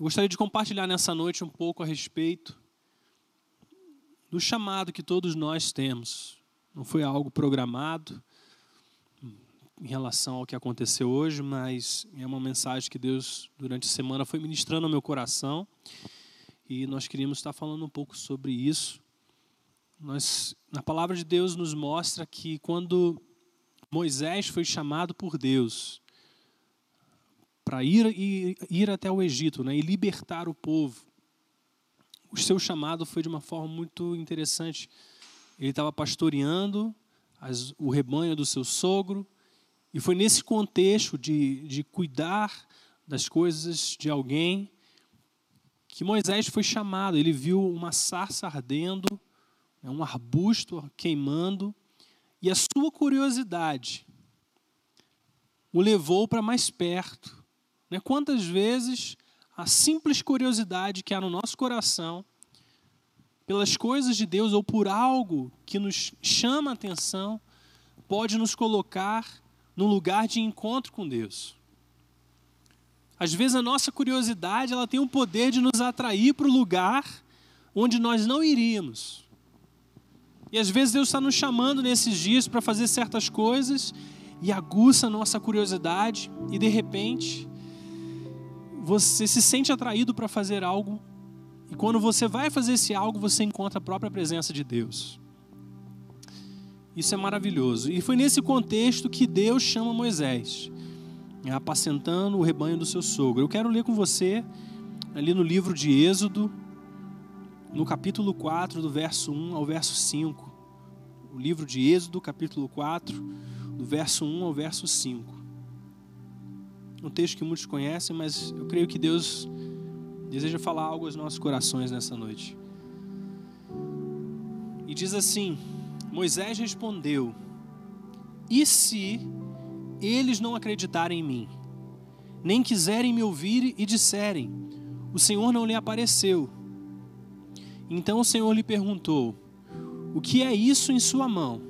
Eu gostaria de compartilhar nessa noite um pouco a respeito do chamado que todos nós temos. Não foi algo programado em relação ao que aconteceu hoje, mas é uma mensagem que Deus, durante a semana, foi ministrando ao meu coração. E nós queríamos estar falando um pouco sobre isso. A palavra de Deus nos mostra que quando Moisés foi chamado por Deus para ir até o Egito, né, e libertar o povo, o seu chamado foi de uma forma muito interessante. Ele estava pastoreando o rebanho do seu sogro, e foi nesse contexto de cuidar das coisas de alguém que Moisés foi chamado. Ele viu uma sarça ardendo, um arbusto queimando, e a sua curiosidade o levou para mais perto. Quantas vezes a simples curiosidade que há no nosso coração pelas coisas de Deus ou por algo que nos chama a atenção pode nos colocar num lugar de encontro com Deus. Às vezes a nossa curiosidade ela tem o poder de nos atrair para o lugar onde nós não iríamos. E às vezes Deus está nos chamando nesses dias para fazer certas coisas e aguça a nossa curiosidade, e de repente você se sente atraído para fazer algo, e quando você vai fazer esse algo, você encontra a própria presença de Deus. Isso é maravilhoso. E foi nesse contexto que Deus chama Moisés, apacentando o rebanho do seu sogro. Eu quero ler com você, ali no livro de Êxodo, no capítulo 4, do verso 1 ao verso 5. O livro de Êxodo, capítulo 4, do verso 1 ao verso 5. Um texto que muitos conhecem, mas eu creio que Deus deseja falar algo aos nossos corações nessa noite. E diz assim: Moisés respondeu: e se eles não acreditarem em mim, nem quiserem me ouvir e disserem, o Senhor não lhe apareceu? Então o Senhor lhe perguntou: o que é isso em sua mão?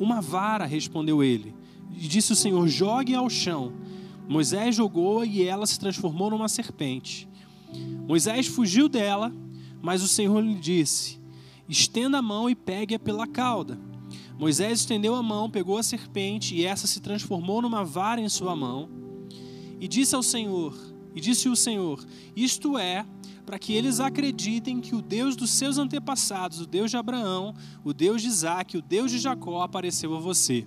Uma vara, respondeu ele. E disse o Senhor: jogue ao chão. Moisés jogou-a e ela se transformou numa serpente. Moisés fugiu dela, mas o Senhor lhe disse: estenda a mão e pegue-a pela cauda. Moisés estendeu a mão, pegou a serpente, e essa se transformou numa vara em sua mão. E disse o Senhor: isto é, para que eles acreditem que o Deus dos seus antepassados, o Deus de Abraão, o Deus de Isaque, o Deus de Jacó, apareceu a você.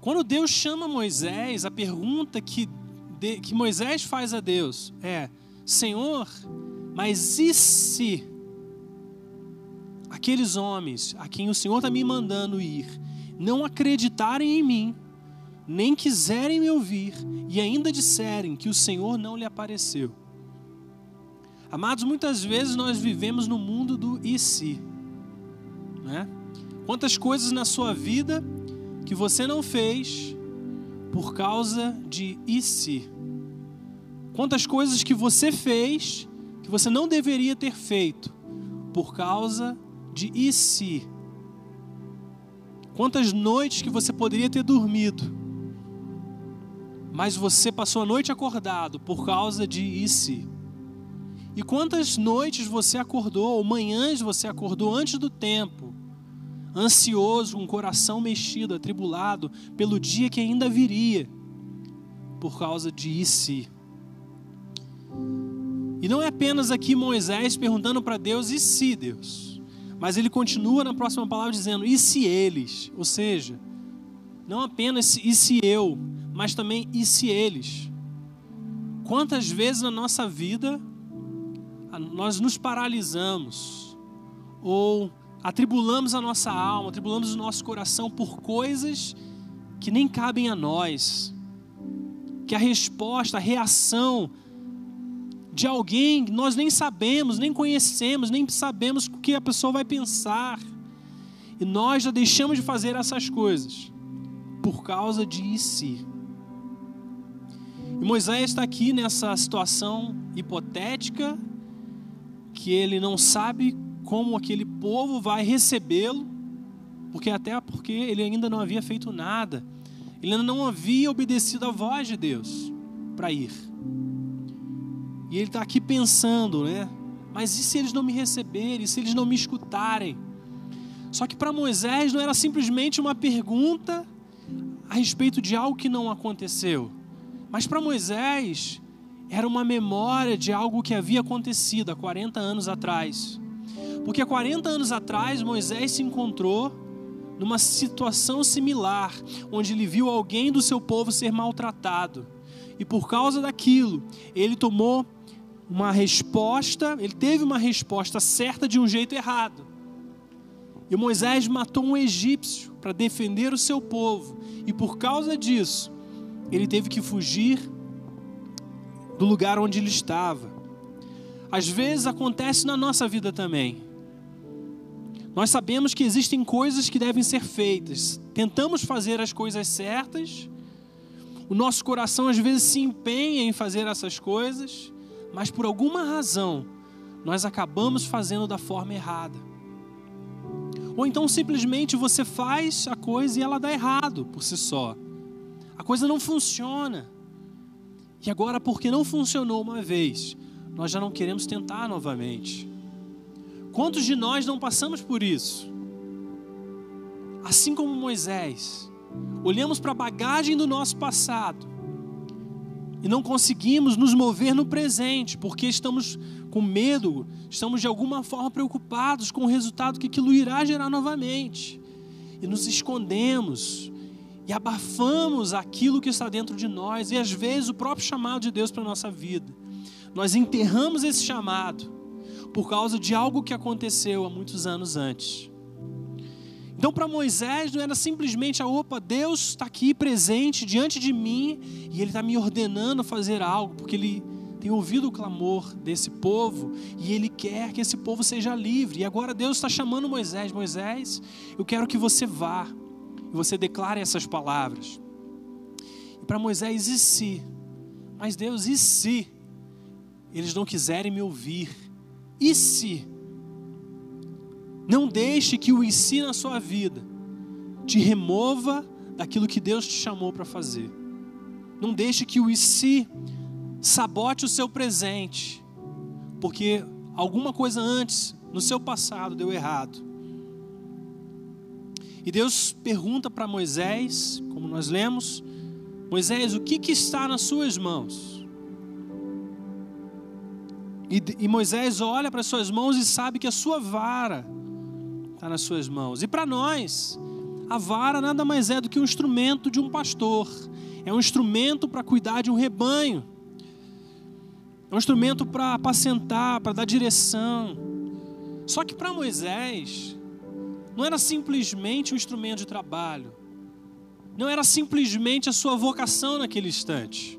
Quando Deus chama Moisés, a pergunta que Moisés faz a Deus é: Senhor, mas e se aqueles homens a quem o Senhor está me mandando ir não acreditarem em mim, nem quiserem me ouvir e ainda disserem que o Senhor não lhe apareceu? Amados, muitas vezes nós vivemos no mundo do e se, né? Quantas coisas na sua vida que você não fez por causa de e se? Quantas coisas que você fez que você não deveria ter feito por causa de e se? Quantas noites que você poderia ter dormido, mas você passou a noite acordado por causa de e se? E quantas noites você acordou, ou manhãs você acordou antes do tempo, ansioso, com o coração mexido, atribulado, pelo dia que ainda viria, por causa de e se? E não é apenas aqui Moisés perguntando para Deus, e se, Deus? Mas ele continua na próxima palavra dizendo, e se eles? Ou seja, não apenas e se eu, mas também e se eles? Quantas vezes na nossa vida nós nos paralisamos ou atribulamos a nossa alma, atribulamos o nosso coração por coisas que nem cabem a nós, que a resposta, a reação de alguém nós nem sabemos, nem conhecemos, nem sabemos o que a pessoa vai pensar, e nós já deixamos de fazer essas coisas por causa de e se? E Moisés está aqui nessa situação hipotética, que ele não sabe como aquele povo vai recebê-lo, até porque ele ainda não havia feito nada, ele ainda não havia obedecido à voz de Deus para ir. E ele está aqui pensando, né? Mas e se eles não me receberem? E se eles não me escutarem? Só que para Moisés não era simplesmente uma pergunta a respeito de algo que não aconteceu. Mas para Moisés era uma memória de algo que havia acontecido há 40 anos atrás. Porque há 40 anos atrás Moisés se encontrou numa situação similar, onde ele viu alguém do seu povo ser maltratado. E por causa daquilo, ele tomou uma resposta, ele teve uma resposta certa de um jeito errado. E Moisés matou um egípcio para defender o seu povo. E por causa disso, ele teve que fugir do lugar onde ele estava. Às vezes acontece na nossa vida também. Nós sabemos que existem coisas que devem ser feitas. Tentamos fazer as coisas certas. O nosso coração às vezes se empenha em fazer essas coisas. Mas por alguma razão, nós acabamos fazendo da forma errada. Ou então simplesmente você faz a coisa e ela dá errado por si só. A coisa não funciona. E agora, porque não funcionou uma vez, nós já não queremos tentar novamente. Quantos de nós não passamos por isso? Assim como Moisés, olhamos para a bagagem do nosso passado e não conseguimos nos mover no presente, porque estamos com medo, estamos de alguma forma preocupados com o resultado que aquilo irá gerar novamente. E nos escondemos e abafamos aquilo que está dentro de nós e às vezes o próprio chamado de Deus para a nossa vida. Nós enterramos esse chamado por causa de algo que aconteceu há muitos anos antes. Então para Moisés não era simplesmente, opa, Deus está aqui presente diante de mim e Ele está me ordenando fazer algo, porque Ele tem ouvido o clamor desse povo e Ele quer que esse povo seja livre. E agora Deus está chamando Moisés, Moisés, eu quero que você vá e você declare essas palavras. E para Moisés, e se? Mas Deus, e se eles não quiserem me ouvir? E se? Não deixe que o e se na sua vida te remova daquilo que Deus te chamou para fazer. Não deixe que o e se sabote o seu presente, porque alguma coisa antes, no seu passado, deu errado. E Deus pergunta para Moisés, como nós lemos, Moisés, o que está nas suas mãos? E Moisés olha para as suas mãos e sabe que a sua vara está nas suas mãos. E para nós, a vara nada mais é do que um instrumento de um pastor. É um instrumento para cuidar de um rebanho. É um instrumento para apacentar, para dar direção. Só que para Moisés, não era simplesmente um instrumento de trabalho. Não era simplesmente a sua vocação naquele instante.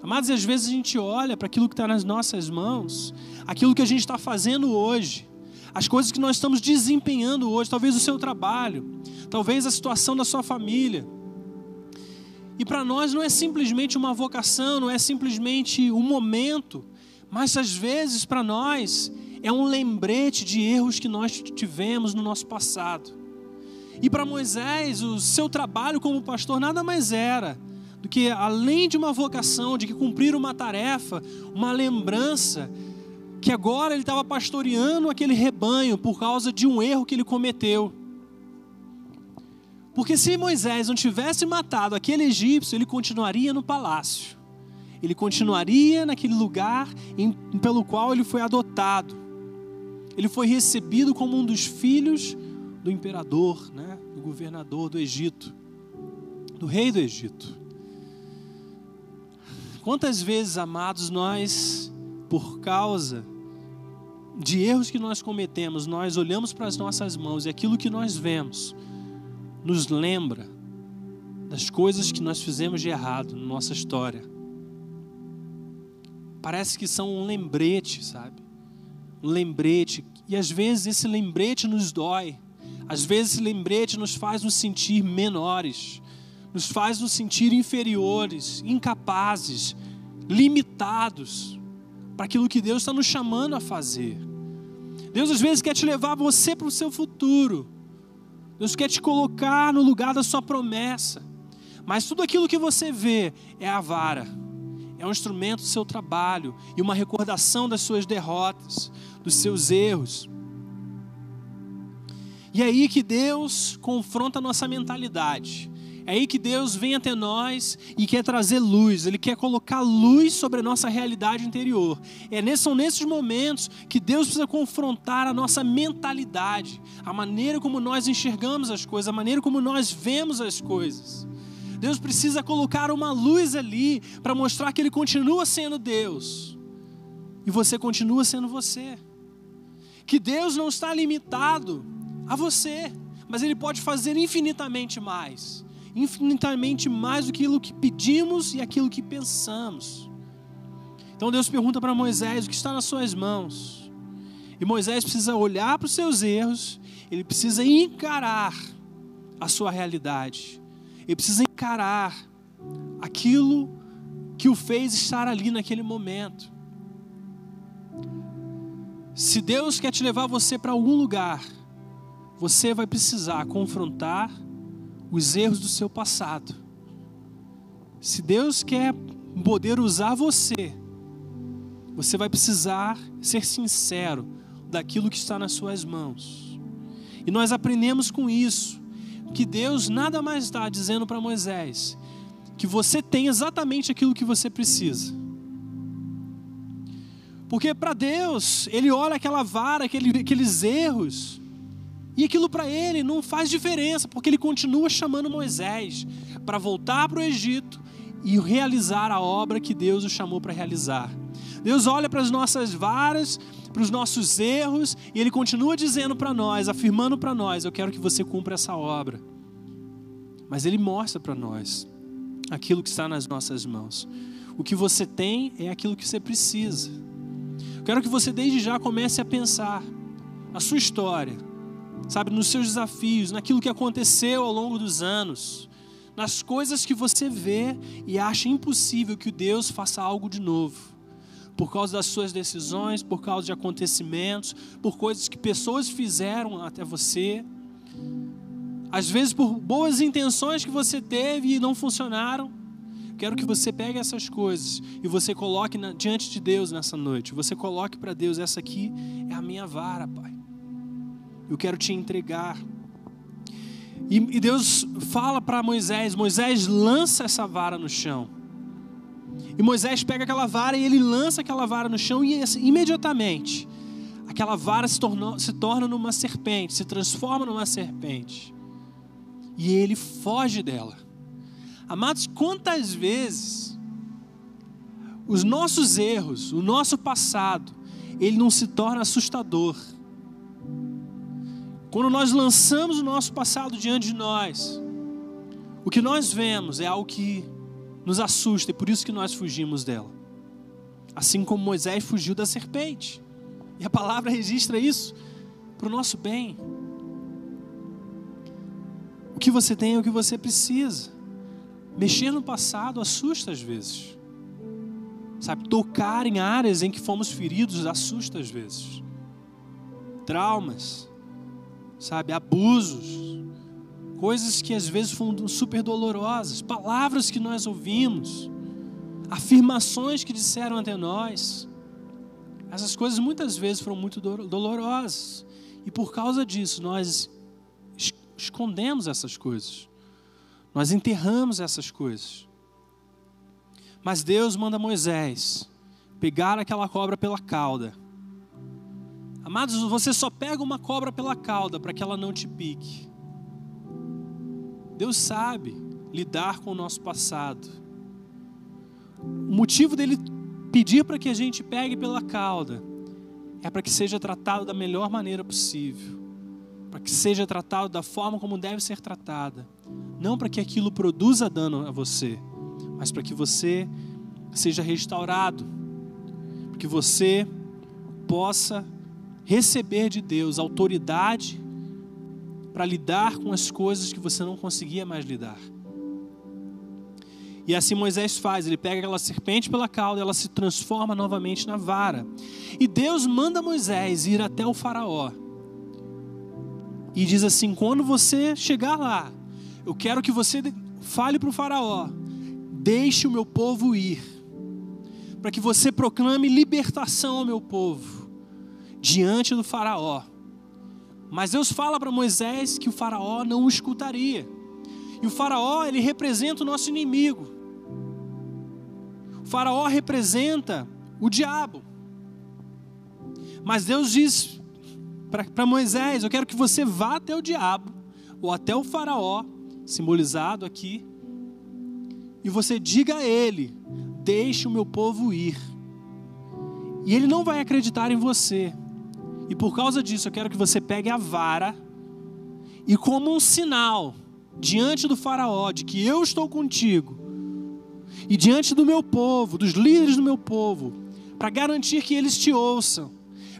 Amados, às vezes a gente olha para aquilo que está nas nossas mãos, aquilo que a gente está fazendo hoje, as coisas que nós estamos desempenhando hoje, talvez o seu trabalho, talvez a situação da sua família. E para nós não é simplesmente uma vocação, não é simplesmente um momento, mas às vezes para nós é um lembrete de erros que nós tivemos no nosso passado. E para Moisés, o seu trabalho como pastor nada mais era do que, além de uma vocação, de que cumprir uma tarefa, uma lembrança, que agora ele estava pastoreando aquele rebanho por causa de um erro que ele cometeu. Porque se Moisés não tivesse matado aquele egípcio, ele continuaria no palácio. Ele continuaria naquele lugar pelo qual ele foi adotado. Ele foi recebido como um dos filhos do imperador, né? Do governador do Egito, do rei do Egito. Quantas vezes, amados, nós, por causa de erros que nós cometemos, nós olhamos para as nossas mãos e aquilo que nós vemos nos lembra das coisas que nós fizemos de errado na nossa história. Parece que são um lembrete, sabe? Um lembrete. E às vezes esse lembrete nos dói. Às vezes esse lembrete nos faz nos sentir menores, nos faz nos sentir inferiores, incapazes, limitados para aquilo que Deus está nos chamando a fazer. Deus às vezes quer te levar você para o seu futuro. Deus quer te colocar no lugar da sua promessa. Mas tudo aquilo que você vê é a vara. é um instrumento do seu trabalho e uma recordação das suas derrotas, dos seus erros. E é aí que Deus confronta a nossa mentalidade. É aí que Deus vem até nós e quer trazer luz. Ele quer colocar luz sobre a nossa realidade interior. São nesses momentos que Deus precisa confrontar a nossa mentalidade, a maneira como nós enxergamos as coisas, a maneira como nós vemos as coisas. Deus precisa colocar uma luz ali para mostrar que Ele continua sendo Deus. E você continua sendo você. Que Deus não está limitado a você, mas Ele pode fazer infinitamente mais. Infinitamente mais do que aquilo que pedimos e aquilo que pensamos. Então Deus pergunta para Moisés o que está nas suas mãos. E Moisés precisa olhar para os seus erros, ele precisa encarar a sua realidade. Ele precisa encarar aquilo que o fez estar ali naquele momento. Se Deus quer te levar você para algum lugar, você vai precisar confrontar os erros do seu passado. Se Deus quer poder usar você, você vai precisar ser sincero daquilo que está nas suas mãos. E nós aprendemos com isso, que Deus nada mais está dizendo para Moisés, que você tem exatamente aquilo que você precisa. Porque para Deus, Ele olha aquela vara, aqueles erros, e aquilo para ele não faz diferença, porque ele continua chamando Moisés para voltar para o Egito e realizar a obra que Deus o chamou para realizar. Deus olha para as nossas varas, para os nossos erros, e Ele continua dizendo para nós, afirmando para nós, eu quero que você cumpra essa obra. Mas Ele mostra para nós aquilo que está nas nossas mãos. O que você tem é aquilo que você precisa. Eu quero que você desde já comece a pensar na sua história, sabe, nos seus desafios, naquilo que aconteceu ao longo dos anos, nas coisas que você vê e acha impossível que Deus faça algo de novo, por causa das suas decisões, por causa de acontecimentos, por coisas que pessoas fizeram até você, às vezes por boas intenções que você teve e não funcionaram. Quero que você pegue essas coisas e você coloque diante de Deus nessa noite. Você coloque para Deus, essa aqui é a minha vara, Pai. Eu quero te entregar. E Deus fala para Moisés, Moisés lança essa vara no chão. E Moisés pega aquela vara e ele lança aquela vara no chão e imediatamente aquela vara se torna numa serpente, se transforma numa serpente. E ele foge dela. Amados, quantas vezes os nossos erros, o nosso passado, ele não se torna assustador. Quando nós lançamos o nosso passado diante de nós, o que nós vemos é algo que nos assusta, e por isso que nós fugimos dela. Assim como Moisés fugiu da serpente. E a palavra registra isso para o nosso bem. O que você tem é o que você precisa. Mexer no passado assusta às vezes. Sabe, tocar em áreas em que fomos feridos assusta às vezes. Traumas. Sabe, abusos, coisas que às vezes foram super dolorosas, palavras que nós ouvimos, afirmações que disseram até nós. Essas coisas muitas vezes foram muito dolorosas e por causa disso nós escondemos essas coisas, nós enterramos essas coisas. Mas Deus manda Moisés pegar aquela cobra pela cauda. Amados, você só pega uma cobra pela cauda para que ela não te pique. Deus sabe lidar com o nosso passado. O motivo dele pedir para que a gente pegue pela cauda é para que seja tratado da melhor maneira possível, para que seja tratado da forma como deve ser tratada, não para que aquilo produza dano a você, mas para que você seja restaurado, para que você possa receber de Deus autoridade para lidar com as coisas que você não conseguia mais lidar. E assim Moisés faz, ele pega aquela serpente pela cauda, ela se transforma novamente na vara. E Deus manda Moisés ir até o faraó. E diz assim, quando você chegar lá, eu quero que você fale para o faraó, deixe o meu povo ir. para que você proclame libertação ao meu povo diante do faraó. Mas Deus fala para Moisés que o faraó não o escutaria. E o faraó, ele representa o nosso inimigo. O faraó representa o diabo. Mas Deus diz para Moisés: eu quero que você vá até o diabo, ou até o faraó, simbolizado aqui, e você diga a ele: deixe o meu povo ir. E ele não vai acreditar em você. E por causa disso, eu quero que você pegue a vara e, como um sinal diante do faraó de que eu estou contigo, e diante do meu povo, dos líderes do meu povo, para garantir que eles te ouçam,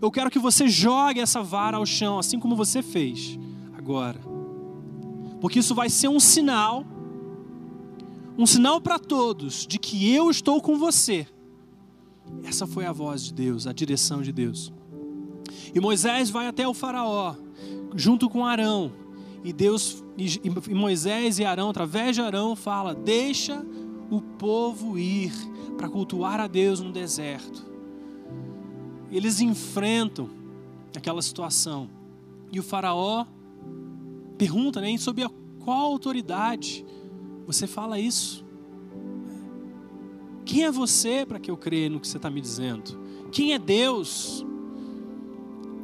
eu quero que você jogue essa vara ao chão, assim como você fez agora. Porque isso vai ser um sinal para todos de que eu estou com você. Essa foi a voz de Deus, a direção de Deus. E Moisés vai até o faraó, junto com Arão. E Deus, e Moisés e Arão, através de Arão, fala: deixa o povo ir para cultuar a Deus no deserto. Eles enfrentam aquela situação. E o faraó pergunta, né, sobre qual autoridade você fala isso? Quem é você para que eu creia no que você está me dizendo? Quem é Deus?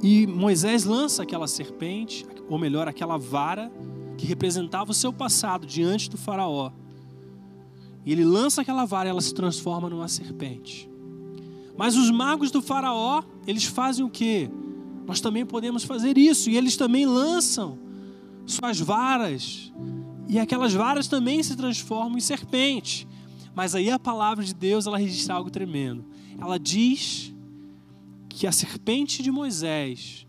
E Moisés lança aquela serpente, ou melhor, aquela vara que representava o seu passado diante do faraó. E ele lança aquela vara e ela se transforma numa serpente. Mas os magos do faraó, eles fazem o quê? Nós também podemos fazer isso. E eles também lançam suas varas. E aquelas varas também se transformam em serpente. Mas aí a palavra de Deus, ela registra algo tremendo. Ela diz que a serpente de Moisés,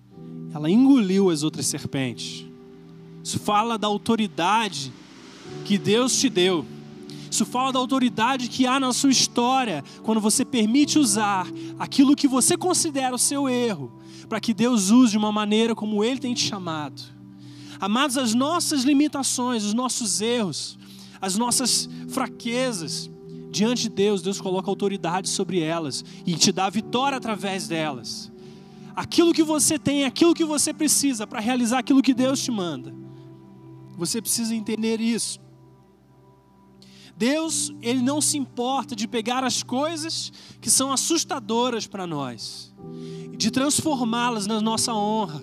ela engoliu as outras serpentes. Isso fala da autoridade que Deus te deu. Isso fala da autoridade que há na sua história, quando você permite usar aquilo que você considera o seu erro, para que Deus use de uma maneira como Ele tem te chamado. Amados, as nossas limitações, os nossos erros, as nossas fraquezas, diante de Deus, Deus coloca autoridade sobre elas e te dá vitória através delas. Aquilo que você tem, aquilo que você precisa para realizar aquilo que Deus te manda. Você precisa entender isso. Deus, Ele não se importa de pegar as coisas que são assustadoras para nós e de transformá-las na nossa honra.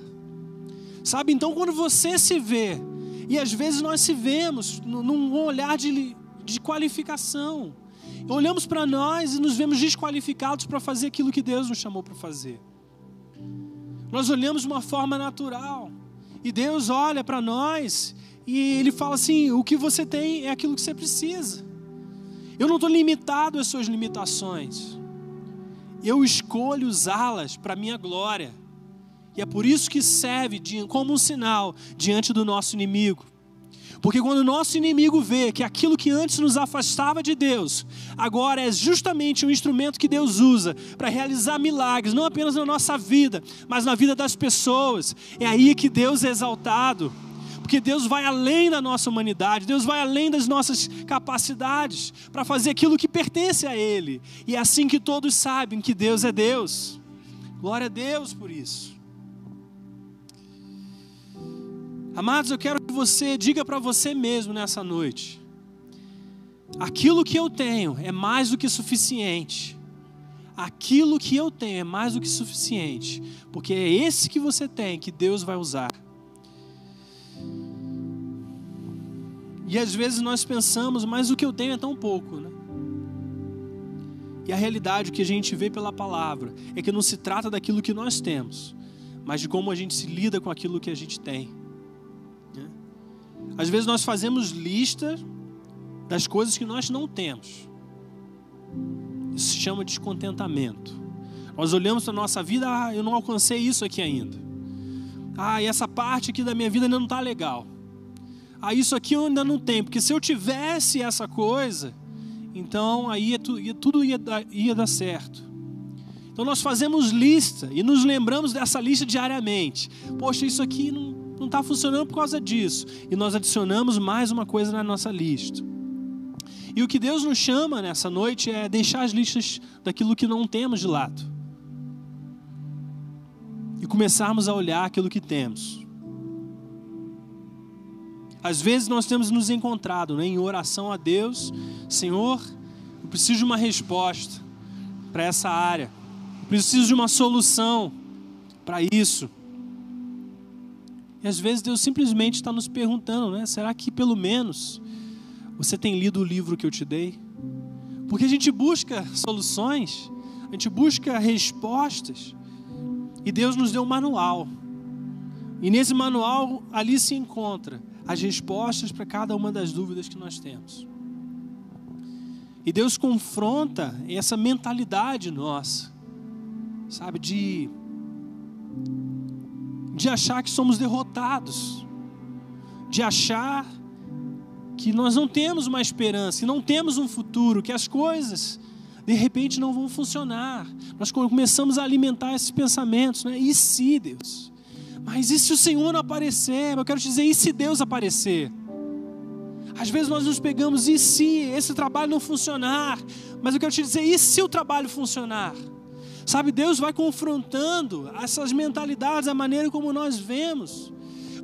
Sabe, então quando você se vê, e às vezes nós se vemos num olhar de qualificação, olhamos para nós e nos vemos desqualificados para fazer aquilo que Deus nos chamou para fazer. Nós olhamos de uma forma natural e Deus olha para nós e Ele fala assim: o que você tem é aquilo que você precisa. Eu não estou limitado às suas limitações. Eu escolho usá-las para a minha glória. E é por isso que serve como um sinal diante do nosso inimigo. Porque quando o nosso inimigo vê que aquilo que antes nos afastava de Deus, agora é justamente um instrumento que Deus usa para realizar milagres, não apenas na nossa vida, mas na vida das pessoas, é aí que Deus é exaltado. Porque Deus vai além da nossa humanidade, Deus vai além das nossas capacidades para fazer aquilo que pertence a Ele. E é assim que todos sabem que Deus é Deus. Glória a Deus por isso. Amados, eu quero que você diga para você mesmo nessa noite: aquilo que eu tenho é mais do que suficiente. Aquilo que eu tenho é mais do que suficiente. Porque é esse que você tem que Deus vai usar. E às vezes nós pensamos: mas o que eu tenho é tão pouco, né? E a realidade que a gente vê pela palavra é que não se trata daquilo que nós temos, mas de como a gente se lida com aquilo que a gente tem. Às vezes nós fazemos lista das coisas que nós não temos. Isso se chama descontentamento. Nós olhamos para a nossa vida: ah, eu não alcancei isso aqui ainda. Ah, e essa parte aqui da minha vida ainda não está legal. Ah, isso aqui eu ainda não tenho, porque se eu tivesse essa coisa, então aí tudo ia dar certo. Então nós fazemos lista e nos lembramos dessa lista diariamente. Poxa, isso aqui não está funcionando por causa disso. E nós adicionamos mais uma coisa na nossa lista. E o que Deus nos chama nessa noite é deixar as listas daquilo que não temos de lado e começarmos a olhar aquilo que temos. Às vezes nós temos nos encontrado, né, em oração a Deus: Senhor, eu preciso de uma resposta para essa área, eu preciso de uma solução para isso. E às vezes Deus simplesmente está nos perguntando, né? Será que pelo menos você tem lido o livro que eu te dei? Porque a gente busca soluções, a gente busca respostas, e Deus nos deu um manual. E nesse manual, ali se encontra as respostas para cada uma das dúvidas que nós temos. E Deus confronta essa mentalidade nossa, sabe, de achar que somos derrotados, de achar que nós não temos uma esperança, que não temos um futuro, que as coisas de repente não vão funcionar. Nós começamos a alimentar esses pensamentos, né? E se Deus? Mas e se o Senhor não aparecer? Eu quero te dizer, e se Deus aparecer? Às vezes nós nos pegamos, e se esse trabalho não funcionar? Mas eu quero te dizer, e se o trabalho funcionar? Sabe, Deus vai confrontando essas mentalidades, a maneira como nós vemos,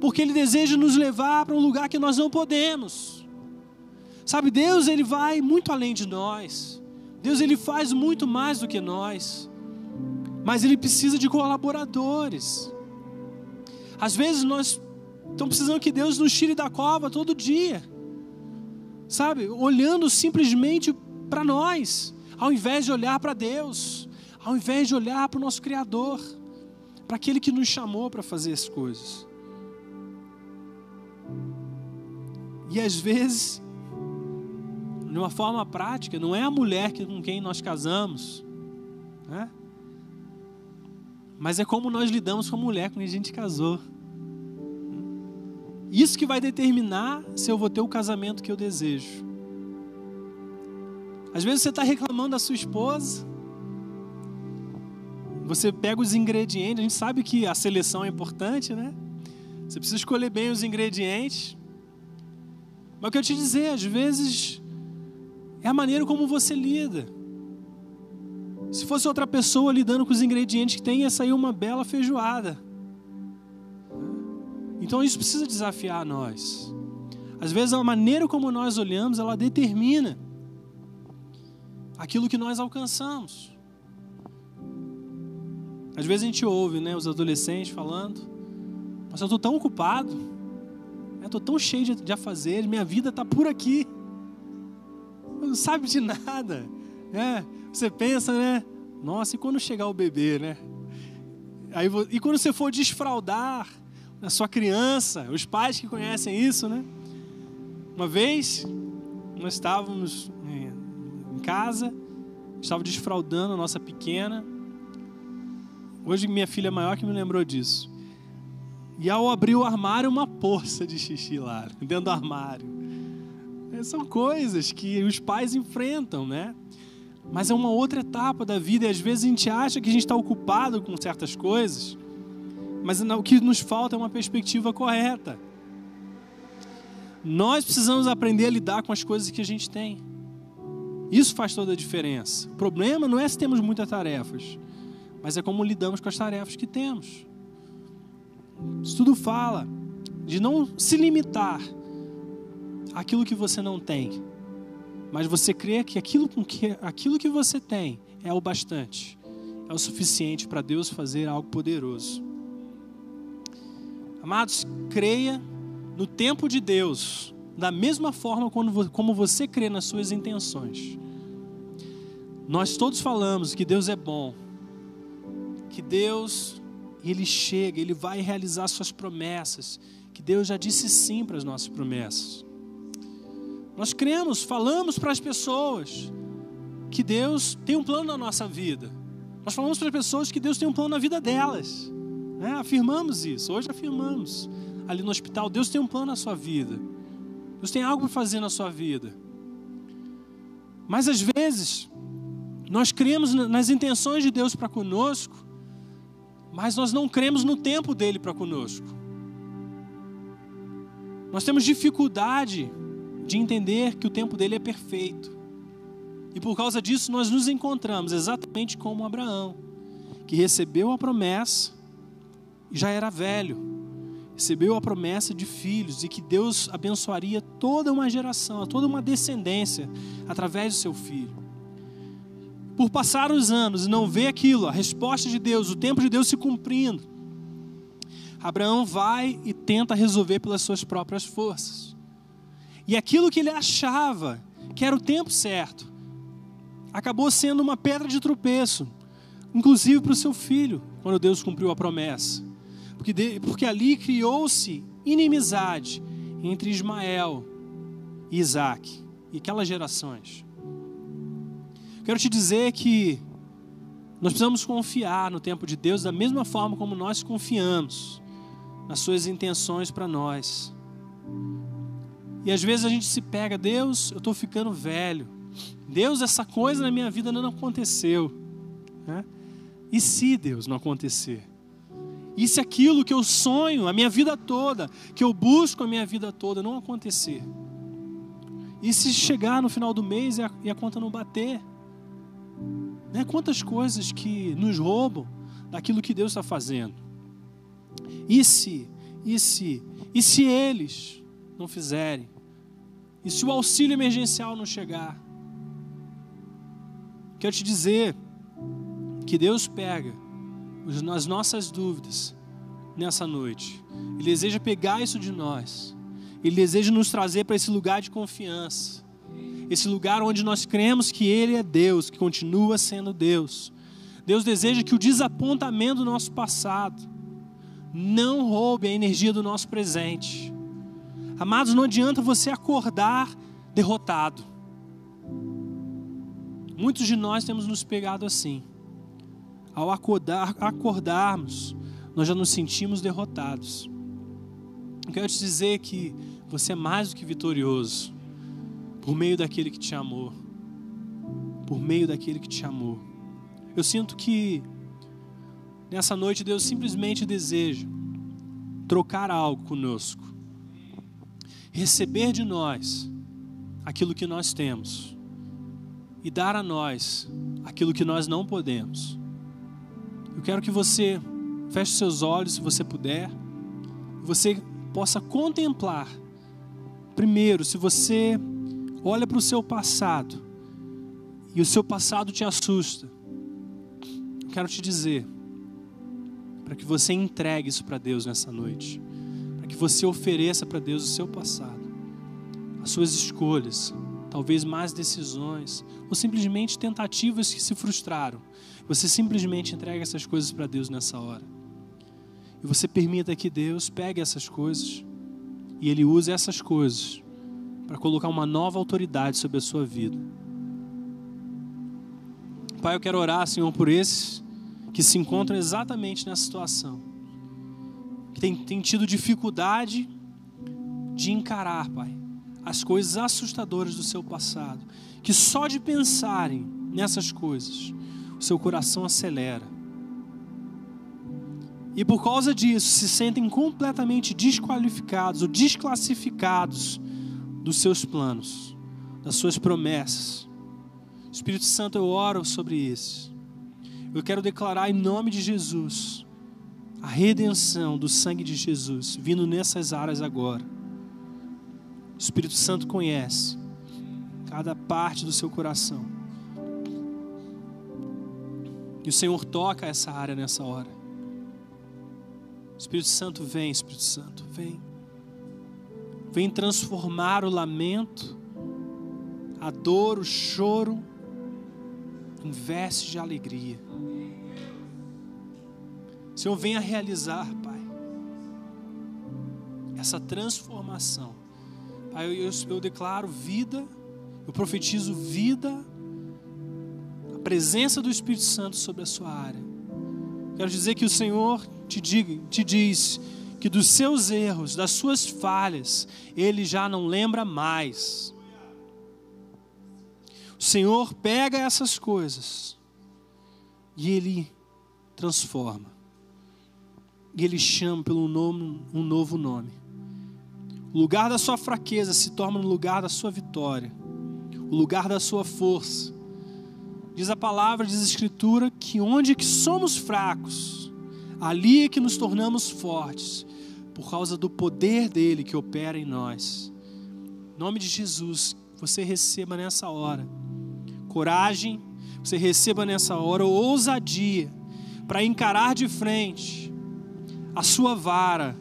porque Ele deseja nos levar para um lugar que nós não podemos. Sabe, Deus, Ele vai muito além de nós. Deus, Ele faz muito mais do que nós, mas Ele precisa de colaboradores. Às vezes nós estamos precisando que Deus nos tire da cova todo dia, sabe, olhando simplesmente para nós, ao invés de olhar para Deus, ao invés de olhar para o nosso Criador, para aquele que nos chamou para fazer as coisas. E às vezes, de uma forma prática, não é a mulher com quem nós casamos, né? Mas é como nós lidamos com a mulher com quem a gente casou. Isso que vai determinar se eu vou ter o casamento que eu desejo. Às vezes você está reclamando da sua esposa, você pega os ingredientes, a gente sabe que a seleção é importante, né? Você precisa escolher bem os ingredientes. Mas o que eu te dizer, às vezes é a maneira como você lida. Se fosse outra pessoa lidando com os ingredientes que tem, ia sair uma bela feijoada. Então isso precisa desafiar nós. Às vezes a maneira como nós olhamos, ela determina aquilo que nós alcançamos. Às vezes a gente ouve, né, os adolescentes falando: mas eu estou tão ocupado, eu estou tão cheio de afazeres, minha vida está por aqui, não sabe de nada, né? Você pensa, né? Nossa, e quando chegar o bebê, né? Aí, e quando você for desfraldar a sua criança, os pais que conhecem isso, né? Uma vez, nós estávamos em casa, estava desfraldando a nossa pequena. Hoje minha filha maior que me lembrou disso. E ao abrir o armário, uma poça de xixi lá, dentro do armário. São coisas que os pais enfrentam, né? Mas é uma outra etapa da vida, e às vezes a gente acha que a gente está ocupado com certas coisas, mas o que nos falta é uma perspectiva correta. Nós precisamos aprender a lidar com as coisas que a gente tem. Isso faz toda a diferença. O problema não é se temos muitas tarefas, mas é como lidamos com as tarefas que temos. Isso tudo fala de não se limitar àquilo que você não tem, mas você crer que aquilo que você tem é o bastante, é o suficiente para Deus fazer algo poderoso. Amados, creia no tempo de Deus, da mesma forma como você crê nas suas intenções. Nós todos falamos que Deus é bom, que Deus, Ele chega, Ele vai realizar suas promessas, que Deus já disse sim para as nossas promessas. Nós cremos, falamos para as pessoas que Deus tem um plano na nossa vida. Nós falamos para as pessoas que Deus tem um plano na vida delas, né? Afirmamos isso, hoje afirmamos ali no hospital: Deus tem um plano na sua vida, Deus tem algo para fazer na sua vida. Mas às vezes nós cremos nas intenções de Deus para conosco, mas nós não cremos no tempo dele para conosco. Nós temos dificuldade de entender que o tempo dele é perfeito. E por causa disso nós nos encontramos exatamente como Abraão, que recebeu a promessa e já era velho. Recebeu a promessa de filhos e que Deus abençoaria toda uma geração, toda uma descendência através do seu filho. Por passar os anos e não ver aquilo, a resposta de Deus, o tempo de Deus se cumprindo, Abraão vai e tenta resolver pelas suas próprias forças. E aquilo que ele achava que era o tempo certo, acabou sendo uma pedra de tropeço, inclusive para o seu filho, quando Deus cumpriu a promessa. Porque ali criou-se inimizade entre Ismael e Isaac, e aquelas gerações. Quero te dizer que nós precisamos confiar no tempo de Deus da mesma forma como nós confiamos nas suas intenções para nós. E às vezes a gente se pega, Deus, eu estou ficando velho. Deus, essa coisa na minha vida não aconteceu. Né? E se Deus não acontecer? E se aquilo que eu sonho a minha vida toda, que eu busco a minha vida toda, não acontecer? E se chegar no final do mês e a conta não bater? Né? Quantas coisas que nos roubam daquilo que Deus está fazendo. E se eles não fizerem? E se o auxílio emergencial não chegar? Quero te dizer que Deus pega as nossas dúvidas nessa noite. Ele deseja pegar isso de nós. Ele deseja nos trazer para esse lugar de confiança. Esse lugar onde nós cremos que Ele é Deus, que continua sendo Deus. Deus deseja que o desapontamento do nosso passado não roube a energia do nosso presente. Amados, não adianta você acordar derrotado. Muitos de nós temos nos pegado assim. Ao acordarmos, nós já nos sentimos derrotados. Eu quero te dizer que você é mais do que vitorioso. Por meio daquele que te amou. Por meio daquele que te amou. Eu sinto que nessa noite Deus simplesmente deseja trocar algo conosco. Receber de nós aquilo que nós temos. E dar a nós aquilo que nós não podemos. Eu quero que você feche seus olhos, se você puder. Você possa contemplar. Primeiro, se você olha para o seu passado e o seu passado te assusta, eu quero te dizer para que você entregue isso para Deus nessa noite, para que você ofereça para Deus o seu passado, as suas escolhas, talvez mais decisões ou simplesmente tentativas que se frustraram. Você simplesmente entrega essas coisas para Deus nessa hora e você permita que Deus pegue essas coisas e Ele use essas coisas para colocar uma nova autoridade sobre a sua vida. Pai, eu quero orar, Senhor, por esses que se encontram exatamente nessa situação, que têm tido dificuldade de encarar, Pai, as coisas assustadoras do seu passado, que só de pensarem nessas coisas, o seu coração acelera. E por causa disso, se sentem completamente desqualificados ou desclassificados dos seus planos, das suas promessas. Espírito Santo, eu oro sobre isso. Eu quero declarar em nome de Jesus a redenção do sangue de Jesus vindo nessas áreas agora. O Espírito Santo conhece cada parte do seu coração. E o Senhor toca essa área nessa hora. Espírito Santo, vem, Espírito Santo, vem. Vem transformar o lamento, a dor, o choro, em veste de alegria. Senhor, venha realizar, Pai, essa transformação. Pai, eu declaro vida, eu profetizo vida, a presença do Espírito Santo sobre a sua área. Quero dizer que o Senhor te diz que dos seus erros, das suas falhas, Ele já não lembra mais. O Senhor pega essas coisas e Ele transforma. E Ele chama pelo nome, um novo nome. O lugar da sua fraqueza se torna o lugar da sua vitória, o lugar da sua força. Diz a palavra, diz a Escritura, que onde que somos fracos, ali é que nos tornamos fortes, por causa do poder dele que opera em nós. Em nome de Jesus, você receba nessa hora coragem, você receba nessa hora ousadia para encarar de frente a sua vara,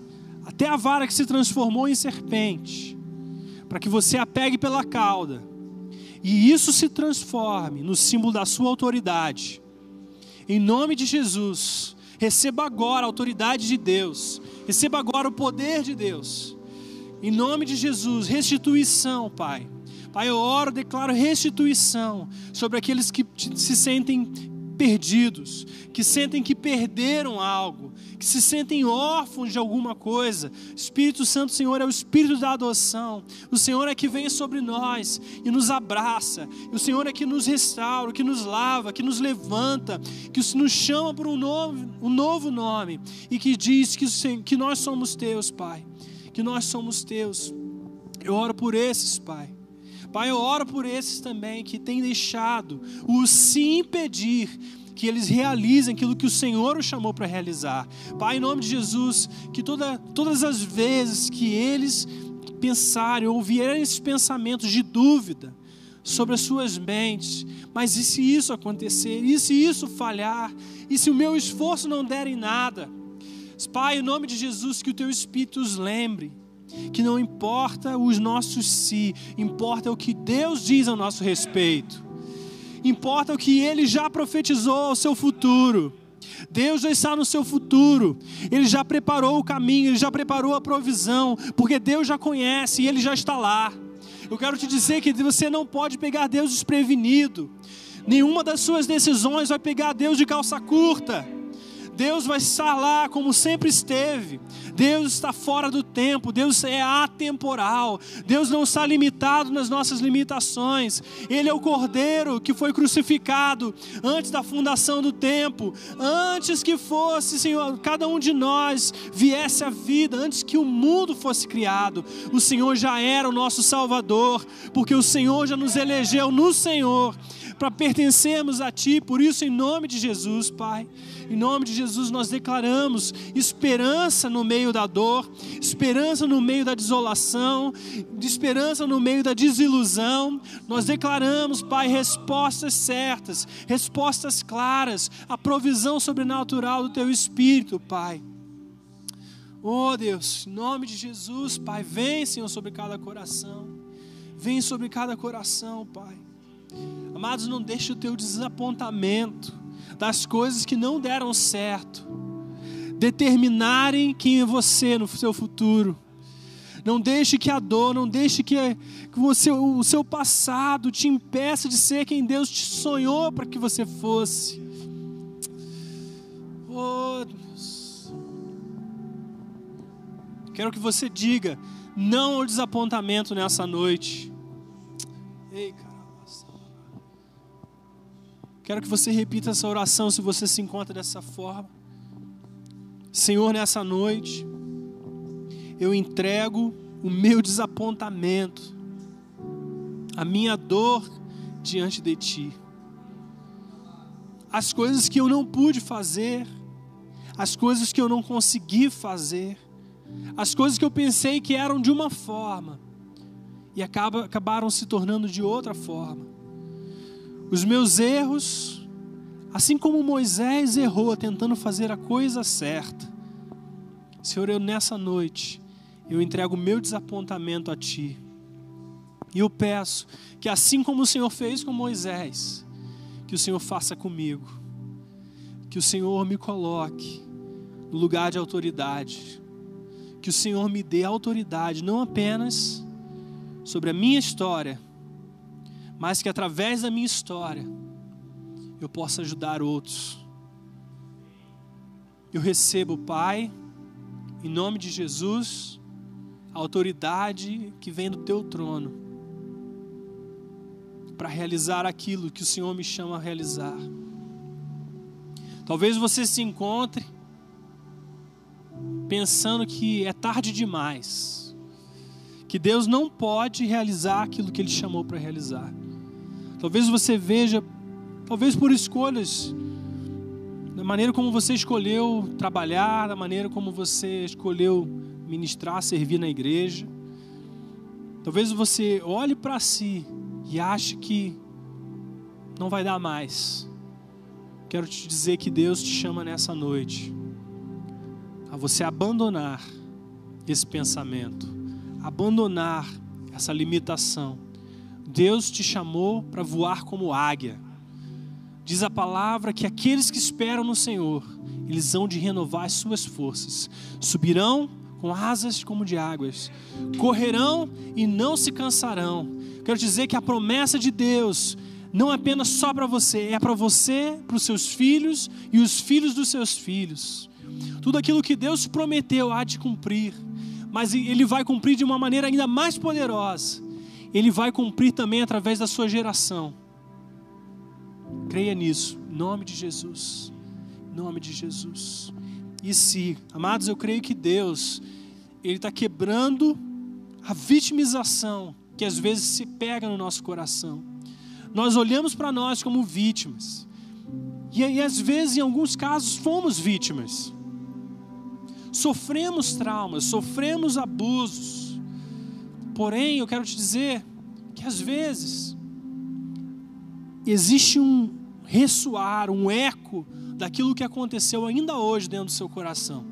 até a vara que se transformou em serpente, para que você a pegue pela cauda e isso se transforme no símbolo da sua autoridade. Em nome de Jesus, receba agora a autoridade de Deus, receba agora o poder de Deus. Em nome de Jesus, restituição, Pai. Pai, eu oro, declaro restituição sobre aqueles que se sentem perdidos, que sentem que perderam algo, que se sentem órfãos de alguma coisa. Espírito Santo, Senhor, é o Espírito da adoção. O Senhor é que vem sobre nós e nos abraça. E o Senhor é que nos restaura, que nos lava, que nos levanta, que nos chama por um novo nome e que diz que nós somos teus, Pai. Que nós somos teus. Eu oro por esses, Pai. Pai, eu oro por esses também que têm deixado o sim impedir que eles realizem aquilo que o Senhor os chamou para realizar. Pai, em nome de Jesus, que todas as vezes que eles pensarem ou vierem esses pensamentos de dúvida sobre as suas mentes, mas e se isso acontecer? E se isso falhar? E se o meu esforço não der em nada? Pai, em nome de Jesus, que o teu Espírito os lembre que não importa os nossos si, importa o que Deus diz ao nosso respeito, importa o que Ele já profetizou ao seu futuro. Deus já está no seu futuro, Ele já preparou o caminho, Ele já preparou a provisão, porque Deus já conhece e Ele já está lá. Eu quero te dizer que você não pode pegar Deus desprevenido, nenhuma das suas decisões vai pegar Deus de calça curta. Deus vai estar lá como sempre esteve. Deus está fora do tempo, Deus é atemporal, Deus não está limitado nas nossas limitações. Ele é o Cordeiro que foi crucificado antes da fundação do tempo, antes que fosse, Senhor, cada um de nós viesse à vida, antes que o mundo fosse criado. O Senhor já era o nosso Salvador, porque o Senhor já nos elegeu no Senhor para pertencermos a Ti. Por isso, em nome de Jesus, Pai, em nome de Jesus, nós declaramos esperança no meio da dor, esperança no meio da desolação, esperança no meio da desilusão. Nós declaramos, Pai, respostas certas, respostas claras, a provisão sobrenatural do Teu Espírito, Pai. Oh Deus, em nome de Jesus, Pai, vem, Senhor, sobre cada coração. Vem sobre cada coração, Pai. Amados, não deixe o teu desapontamento das coisas que não deram certo determinarem quem é você no seu futuro. Não deixe que a dor, não deixe que o seu passado te impeça de ser quem Deus te sonhou para que você fosse. Oh Deus, quero que você diga não ao desapontamento nessa noite. Ei, cara. Quero que você repita essa oração se você se encontra dessa forma. Senhor, nessa noite, eu entrego o meu desapontamento, a minha dor diante de Ti. As coisas que eu não pude fazer, as coisas que eu não consegui fazer, as coisas que eu pensei que eram de uma forma e acabaram se tornando de outra forma. Os meus erros, assim como Moisés errou tentando fazer a coisa certa. Senhor, eu nessa noite, eu entrego o meu desapontamento a Ti. E eu peço que assim como o Senhor fez com Moisés, que o Senhor faça comigo. Que o Senhor me coloque no lugar de autoridade. Que o Senhor me dê autoridade, não apenas sobre a minha história, mas que através da minha história eu possa ajudar outros. Eu recebo, Pai, em nome de Jesus, a autoridade que vem do Teu trono para realizar aquilo que o Senhor me chama a realizar. Talvez você se encontre pensando que é tarde demais, que Deus não pode realizar aquilo que Ele chamou para realizar. Talvez você veja, talvez por escolhas, da maneira como você escolheu trabalhar, da maneira como você escolheu ministrar, servir na igreja. Talvez você olhe para si e ache que não vai dar mais. Quero te dizer que Deus te chama nessa noite a você abandonar esse pensamento, abandonar essa limitação. Deus te chamou para voar como águia. Diz a palavra que aqueles que esperam no Senhor, eles hão de renovar as suas forças. Subirão com asas como de águias, correrão e não se cansarão. Quero dizer que a promessa de Deus não é apenas só para você, é para você, para os seus filhos e os filhos dos seus filhos. Tudo aquilo que Deus prometeu há de cumprir, mas Ele vai cumprir de uma maneira ainda mais poderosa. Ele vai cumprir também através da sua geração. Creia nisso, em nome de Jesus, em nome de Jesus. E se, amados, eu creio que Deus, Ele está quebrando a vitimização que às vezes se pega no nosso coração. Nós olhamos para nós como vítimas. E às vezes, em alguns casos, fomos vítimas. Sofremos traumas, sofremos abusos. Porém, eu quero te dizer que às vezes existe um ressoar, um eco daquilo que aconteceu ainda hoje dentro do seu coração.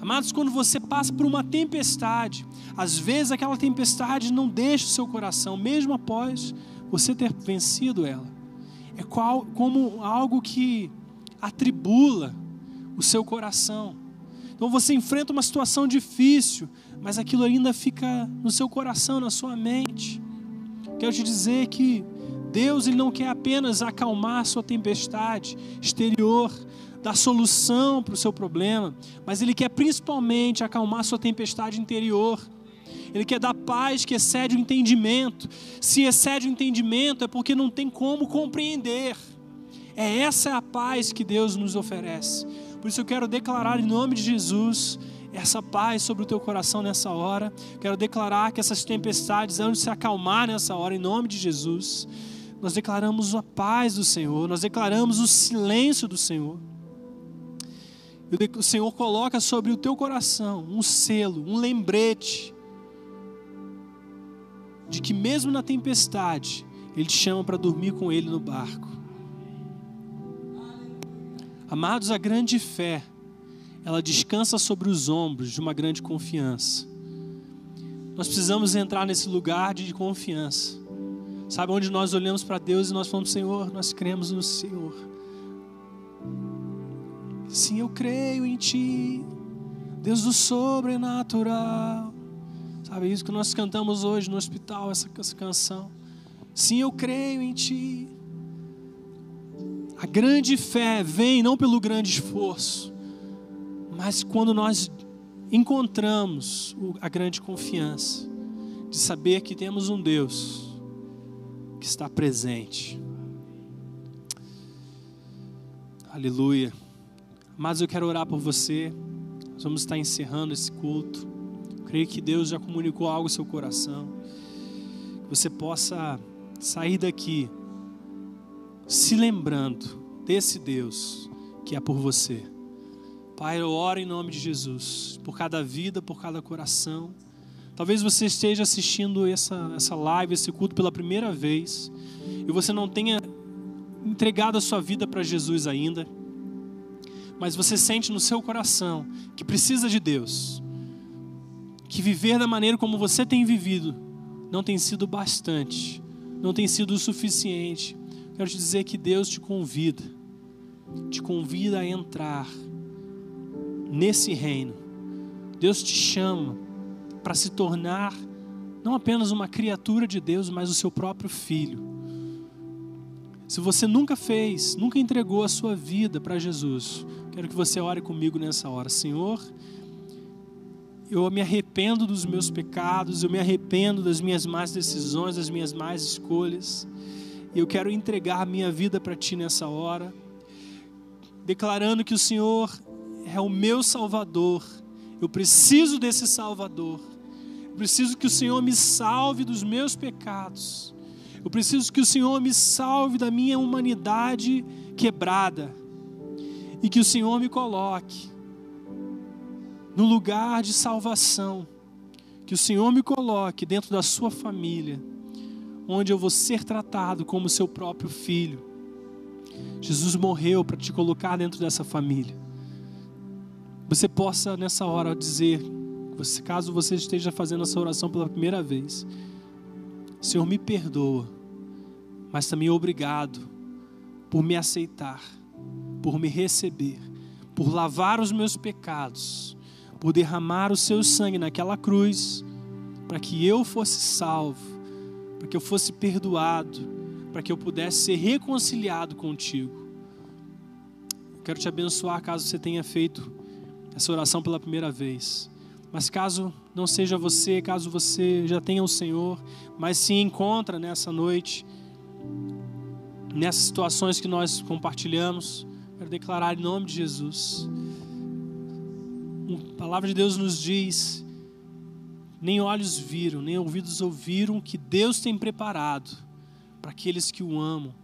Amados, quando você passa por uma tempestade, às vezes aquela tempestade não deixa o seu coração, mesmo após você ter vencido ela. É como algo que atribula o seu coração. Então você enfrenta uma situação difícil, mas aquilo ainda fica no seu coração, na sua mente. Quero te dizer que Deus, Ele não quer apenas acalmar a sua tempestade exterior, dar solução para o seu problema, mas Ele quer principalmente acalmar a sua tempestade interior. Ele quer dar paz que excede o entendimento. Se excede o entendimento é porque não tem como compreender. É essa a paz que Deus nos oferece. Por isso eu quero declarar em nome de Jesus essa paz sobre o teu coração nessa hora. Quero declarar que essas tempestades vão se acalmar nessa hora em nome de Jesus. Nós declaramos a paz do Senhor, nós declaramos o silêncio do Senhor. O Senhor coloca sobre o teu coração um selo, um lembrete de que mesmo na tempestade, Ele te chama para dormir com Ele no barco. Amados, a grande fé, ela descansa sobre os ombros de uma grande confiança. Nós precisamos entrar nesse lugar de confiança. Sabe, onde nós olhamos para Deus e nós falamos, Senhor, nós cremos no Senhor. Sim, eu creio em Ti, Deus do sobrenatural. Sabe, isso que nós cantamos hoje no hospital, essa canção. Sim, eu creio em Ti. A grande fé vem não pelo grande esforço, mas quando nós encontramos a grande confiança de saber que temos um Deus que está presente. Aleluia. Mas eu quero orar por você. Nós vamos estar encerrando esse culto. Eu creio que Deus já comunicou algo ao seu coração. Que você possa sair daqui se lembrando desse Deus que é por você. Pai, eu oro em nome de Jesus, por cada vida, por cada coração. Talvez você esteja assistindo essa live, esse culto pela primeira vez, e você não tenha entregado a sua vida para Jesus ainda, mas você sente no seu coração que precisa de Deus, que viver da maneira como você tem vivido não tem sido bastante, não tem sido o suficiente. Quero te dizer que Deus te convida a entrar nesse reino. Deus te chama para se tornar não apenas uma criatura de Deus, mas o seu próprio filho. Se você nunca entregou a sua vida para Jesus, quero que você ore comigo nessa hora. Senhor, eu me arrependo dos meus pecados, eu me arrependo das minhas más decisões, das minhas más escolhas. Eu quero entregar a minha vida para Ti nessa hora, declarando que o Senhor é o meu Salvador. Eu preciso desse Salvador. preciso que o Senhor me salve dos meus pecados. Eu preciso que o Senhor me salve da minha humanidade quebrada. E que o Senhor me coloque no lugar de salvação. Que o Senhor me coloque dentro da sua família, onde eu vou ser tratado como seu próprio filho. Jesus morreu para te colocar dentro dessa família. Você possa nessa hora dizer, caso você esteja fazendo essa oração pela primeira vez: Senhor, me perdoa, mas também obrigado por me aceitar, por me receber, por lavar os meus pecados, por derramar o seu sangue naquela cruz, para que eu fosse salvo, para que eu fosse perdoado, para que eu pudesse ser reconciliado contigo. Eu quero te abençoar caso você tenha feito essa oração pela primeira vez. Mas caso não seja você, caso você já tenha o Senhor, mas se encontra nessa noite, nessas situações que nós compartilhamos, quero declarar em nome de Jesus. A palavra de Deus nos diz: nem olhos viram, nem ouvidos ouviram o que Deus tem preparado para aqueles que o amam.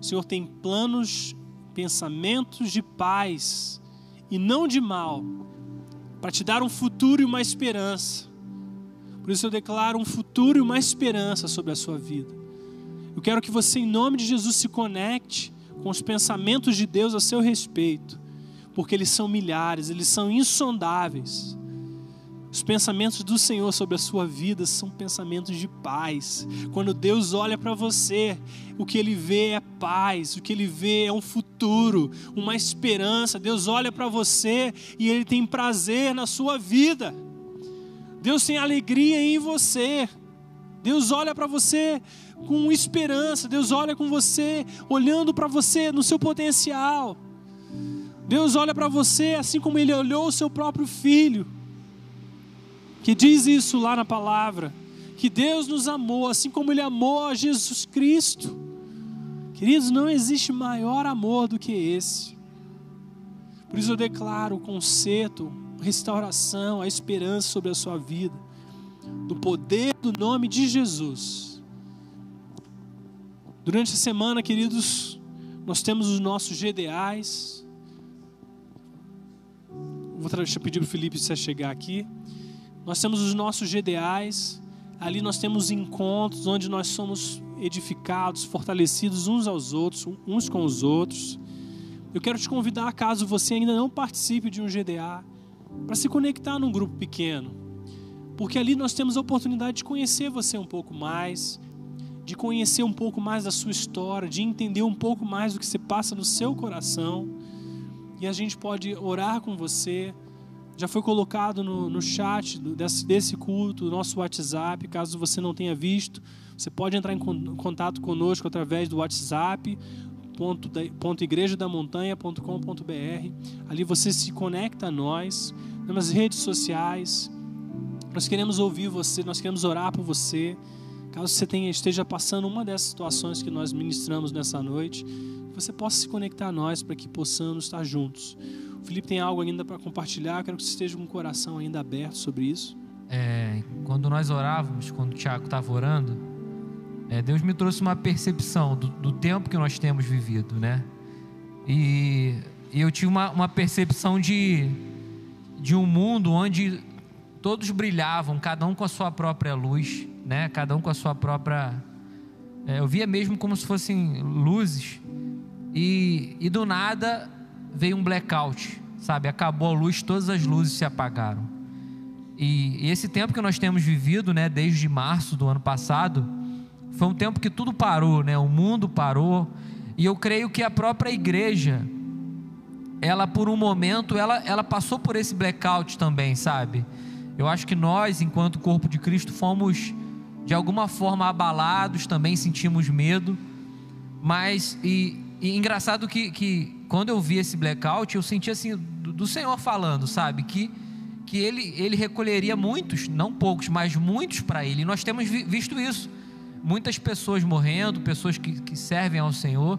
O Senhor tem planos, pensamentos de paz e não de mal, para te dar um futuro e uma esperança. Por isso eu declaro um futuro e uma esperança sobre a sua vida. Eu quero que você, em nome de Jesus, se conecte com os pensamentos de Deus a seu respeito, porque eles são milhares, eles são insondáveis. Os pensamentos do Senhor sobre a sua vida são pensamentos de paz. Quando Deus olha para você, o que Ele vê é paz, o que Ele vê é um futuro, uma esperança. Deus olha para você e Ele tem prazer na sua vida. Deus tem alegria em você. Deus olha para você com esperança. Deus olha com você, olhando para você no seu potencial. Deus olha para você assim como Ele olhou o seu próprio filho, que diz isso lá na palavra, que Deus nos amou assim como Ele amou a Jesus Cristo. Queridos, não existe maior amor do que esse. Por isso eu declaro o conserto, a restauração, a esperança sobre a sua vida, no poder do nome de Jesus. Durante a semana, queridos, nós temos os nossos GDAs. Deixa eu pedir para o Felipe se chegar aqui. Nós temos os nossos GDAs, ali nós temos encontros onde nós somos edificados, fortalecidos uns aos outros, uns com os outros. Eu quero te convidar, caso você ainda não participe de um GDA, para se conectar num grupo pequeno, porque ali nós temos a oportunidade de conhecer você um pouco mais, de conhecer um pouco mais da sua história, de entender um pouco mais do que se passa no seu coração, e a gente pode orar com você. Já foi colocado no chat desse culto, o nosso WhatsApp. Caso você não tenha visto, você pode entrar em contato conosco através do WhatsApp, .igrejadamontanha.com.br. Ali você se conecta a nós, nas redes sociais. Nós queremos ouvir você, nós queremos orar por você. Caso você esteja passando uma dessas situações que nós ministramos nessa noite, você possa se conectar a nós para que possamos estar juntos. O Felipe tem algo ainda para compartilhar, quero que você esteja com o coração ainda aberto sobre isso. Quando nós orávamos, quando o Tiago estava orando, Deus me trouxe uma percepção do tempo que nós temos vivido, né? E eu tive uma percepção de um mundo onde todos brilhavam, cada um com a sua própria luz, né? Cada um com a sua própria... eu via mesmo como se fossem luzes. E do nada veio um blackout, sabe? Acabou a luz, todas as luzes se apagaram. E esse tempo que nós temos vivido, né, desde março do ano passado, foi um tempo que tudo parou, né? O mundo parou. E eu creio que a própria igreja, ela por um momento, ela passou por esse blackout também, sabe? Eu acho que nós, enquanto corpo de Cristo, fomos de alguma forma abalados, também sentimos medo. Mas... E engraçado que quando eu vi esse blackout, eu senti assim, do Senhor falando, sabe, que ele recolheria muitos, não poucos, mas muitos para Ele. E nós temos visto isso, muitas pessoas morrendo, pessoas que servem ao Senhor.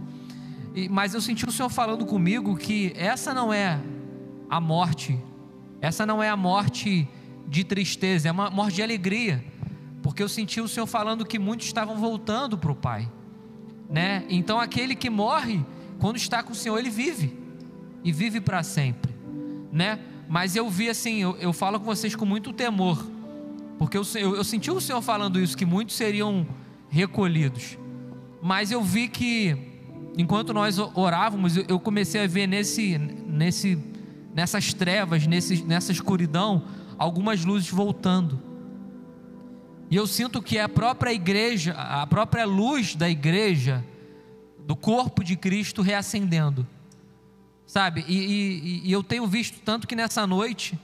Mas eu senti o Senhor falando comigo que essa não é a morte, essa não é a morte de tristeza, é uma morte de alegria, porque eu senti o Senhor falando que muitos estavam voltando para o Pai, né? Então aquele que morre, quando está com o Senhor, ele vive, e vive para sempre, né? Mas eu vi assim, eu falo com vocês com muito temor, porque eu senti o Senhor falando isso, que muitos seriam recolhidos, mas eu vi que, enquanto nós orávamos, eu comecei a ver nessas trevas, nessa escuridão, algumas luzes voltando, e eu sinto que a própria igreja, a própria luz da igreja, do corpo de Cristo reacendendo, sabe? E eu tenho visto tanto que nessa noite,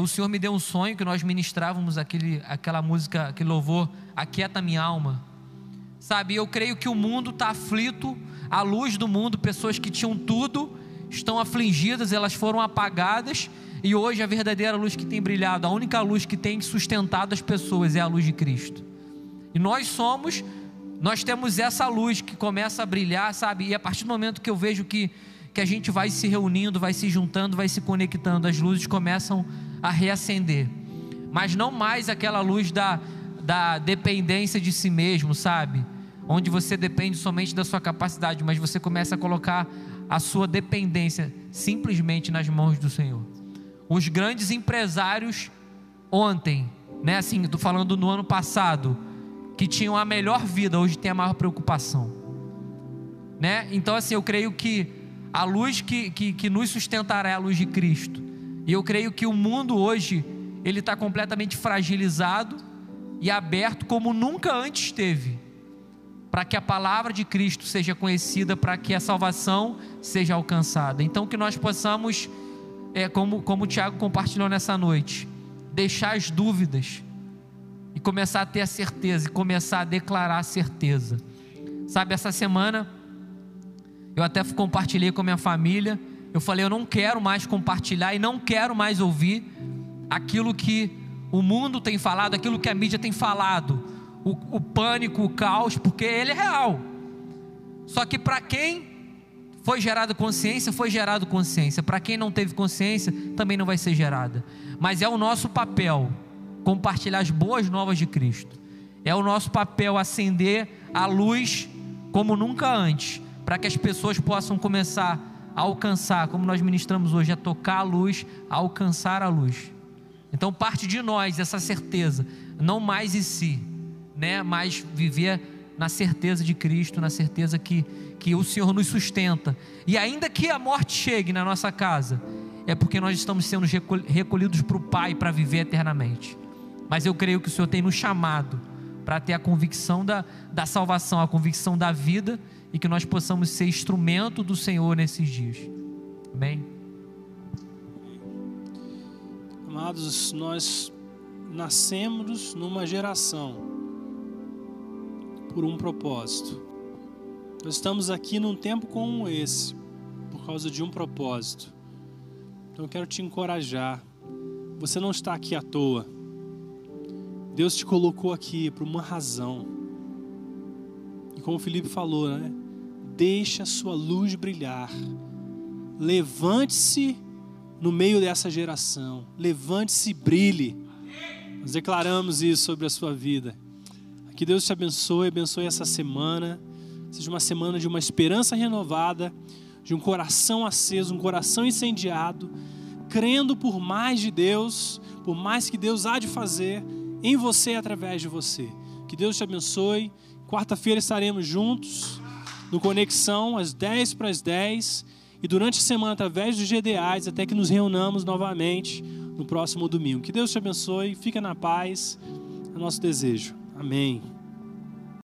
o Senhor me deu um sonho que nós ministrávamos aquela música, aquele louvor, Aquieta Minha Alma, sabe? Eu creio que o mundo está aflito, a luz do mundo, pessoas que tinham tudo, estão afligidas, elas foram apagadas, e hoje a verdadeira luz que tem brilhado, a única luz que tem sustentado as pessoas é a luz de Cristo, e nós temos essa luz que começa a brilhar, sabe? E a partir do momento que eu vejo que a gente vai se reunindo, vai se juntando, vai se conectando, as luzes começam a reacender, mas não mais aquela luz da dependência de si mesmo, sabe? Onde você depende somente da sua capacidade, mas você começa a colocar a sua dependência simplesmente nas mãos do Senhor. Os grandes empresários ontem, né, assim, estou falando no ano passado, que tinham a melhor vida, hoje tem a maior preocupação, né? Então assim, eu creio que a luz que nos sustentará é a luz de Cristo, e eu creio que o mundo hoje, ele está completamente fragilizado e aberto como nunca antes esteve, para que a palavra de Cristo seja conhecida, para que a salvação seja alcançada. Então que nós possamos, como o Tiago compartilhou nessa noite, deixar as dúvidas e começar a ter a certeza, e começar a declarar a certeza, sabe? Essa semana eu até compartilhei com a minha família, eu falei, eu não quero mais compartilhar e não quero mais ouvir aquilo que o mundo tem falado, aquilo que a mídia tem falado, o pânico, o caos, porque ele é real, só que para quem foi gerada consciência, foi gerado consciência, para quem não teve consciência, também não vai ser gerada, mas é o nosso papel compartilhar as boas novas de Cristo, é o nosso papel acender a luz como nunca antes, para que as pessoas possam começar a alcançar, como nós ministramos hoje, a tocar a luz, a alcançar a luz. Então parte de nós essa certeza, não mais em si, né, mas viver na certeza de Cristo, na certeza que o Senhor nos sustenta, e ainda que a morte chegue na nossa casa, é porque nós estamos sendo recolhidos para o Pai, para viver eternamente. Mas eu creio que o Senhor tem nos chamado para ter a convicção da salvação, a convicção da vida, e que nós possamos ser instrumento do Senhor nesses dias. Amém? Amados, nós nascemos numa geração por um propósito. Nós estamos aqui num tempo como esse, por causa de um propósito. Então eu quero te encorajar, você não está aqui à toa, Deus te colocou aqui por uma razão, e como o Felipe falou, né? Deixa a sua luz brilhar, levante-se no meio dessa geração, levante-se e brilhe, nós declaramos isso sobre a sua vida, que Deus te abençoe, abençoe essa semana, seja uma semana de uma esperança renovada, de um coração aceso, um coração incendiado, crendo por mais de Deus, por mais que Deus há de fazer em você e através de você. Que Deus te abençoe. Quarta-feira estaremos juntos no Conexão, às 10 para as 10, e durante a semana através dos GDAs, até que nos reunamos novamente no próximo domingo. Que Deus te abençoe, fica na paz, é nosso desejo. Amém.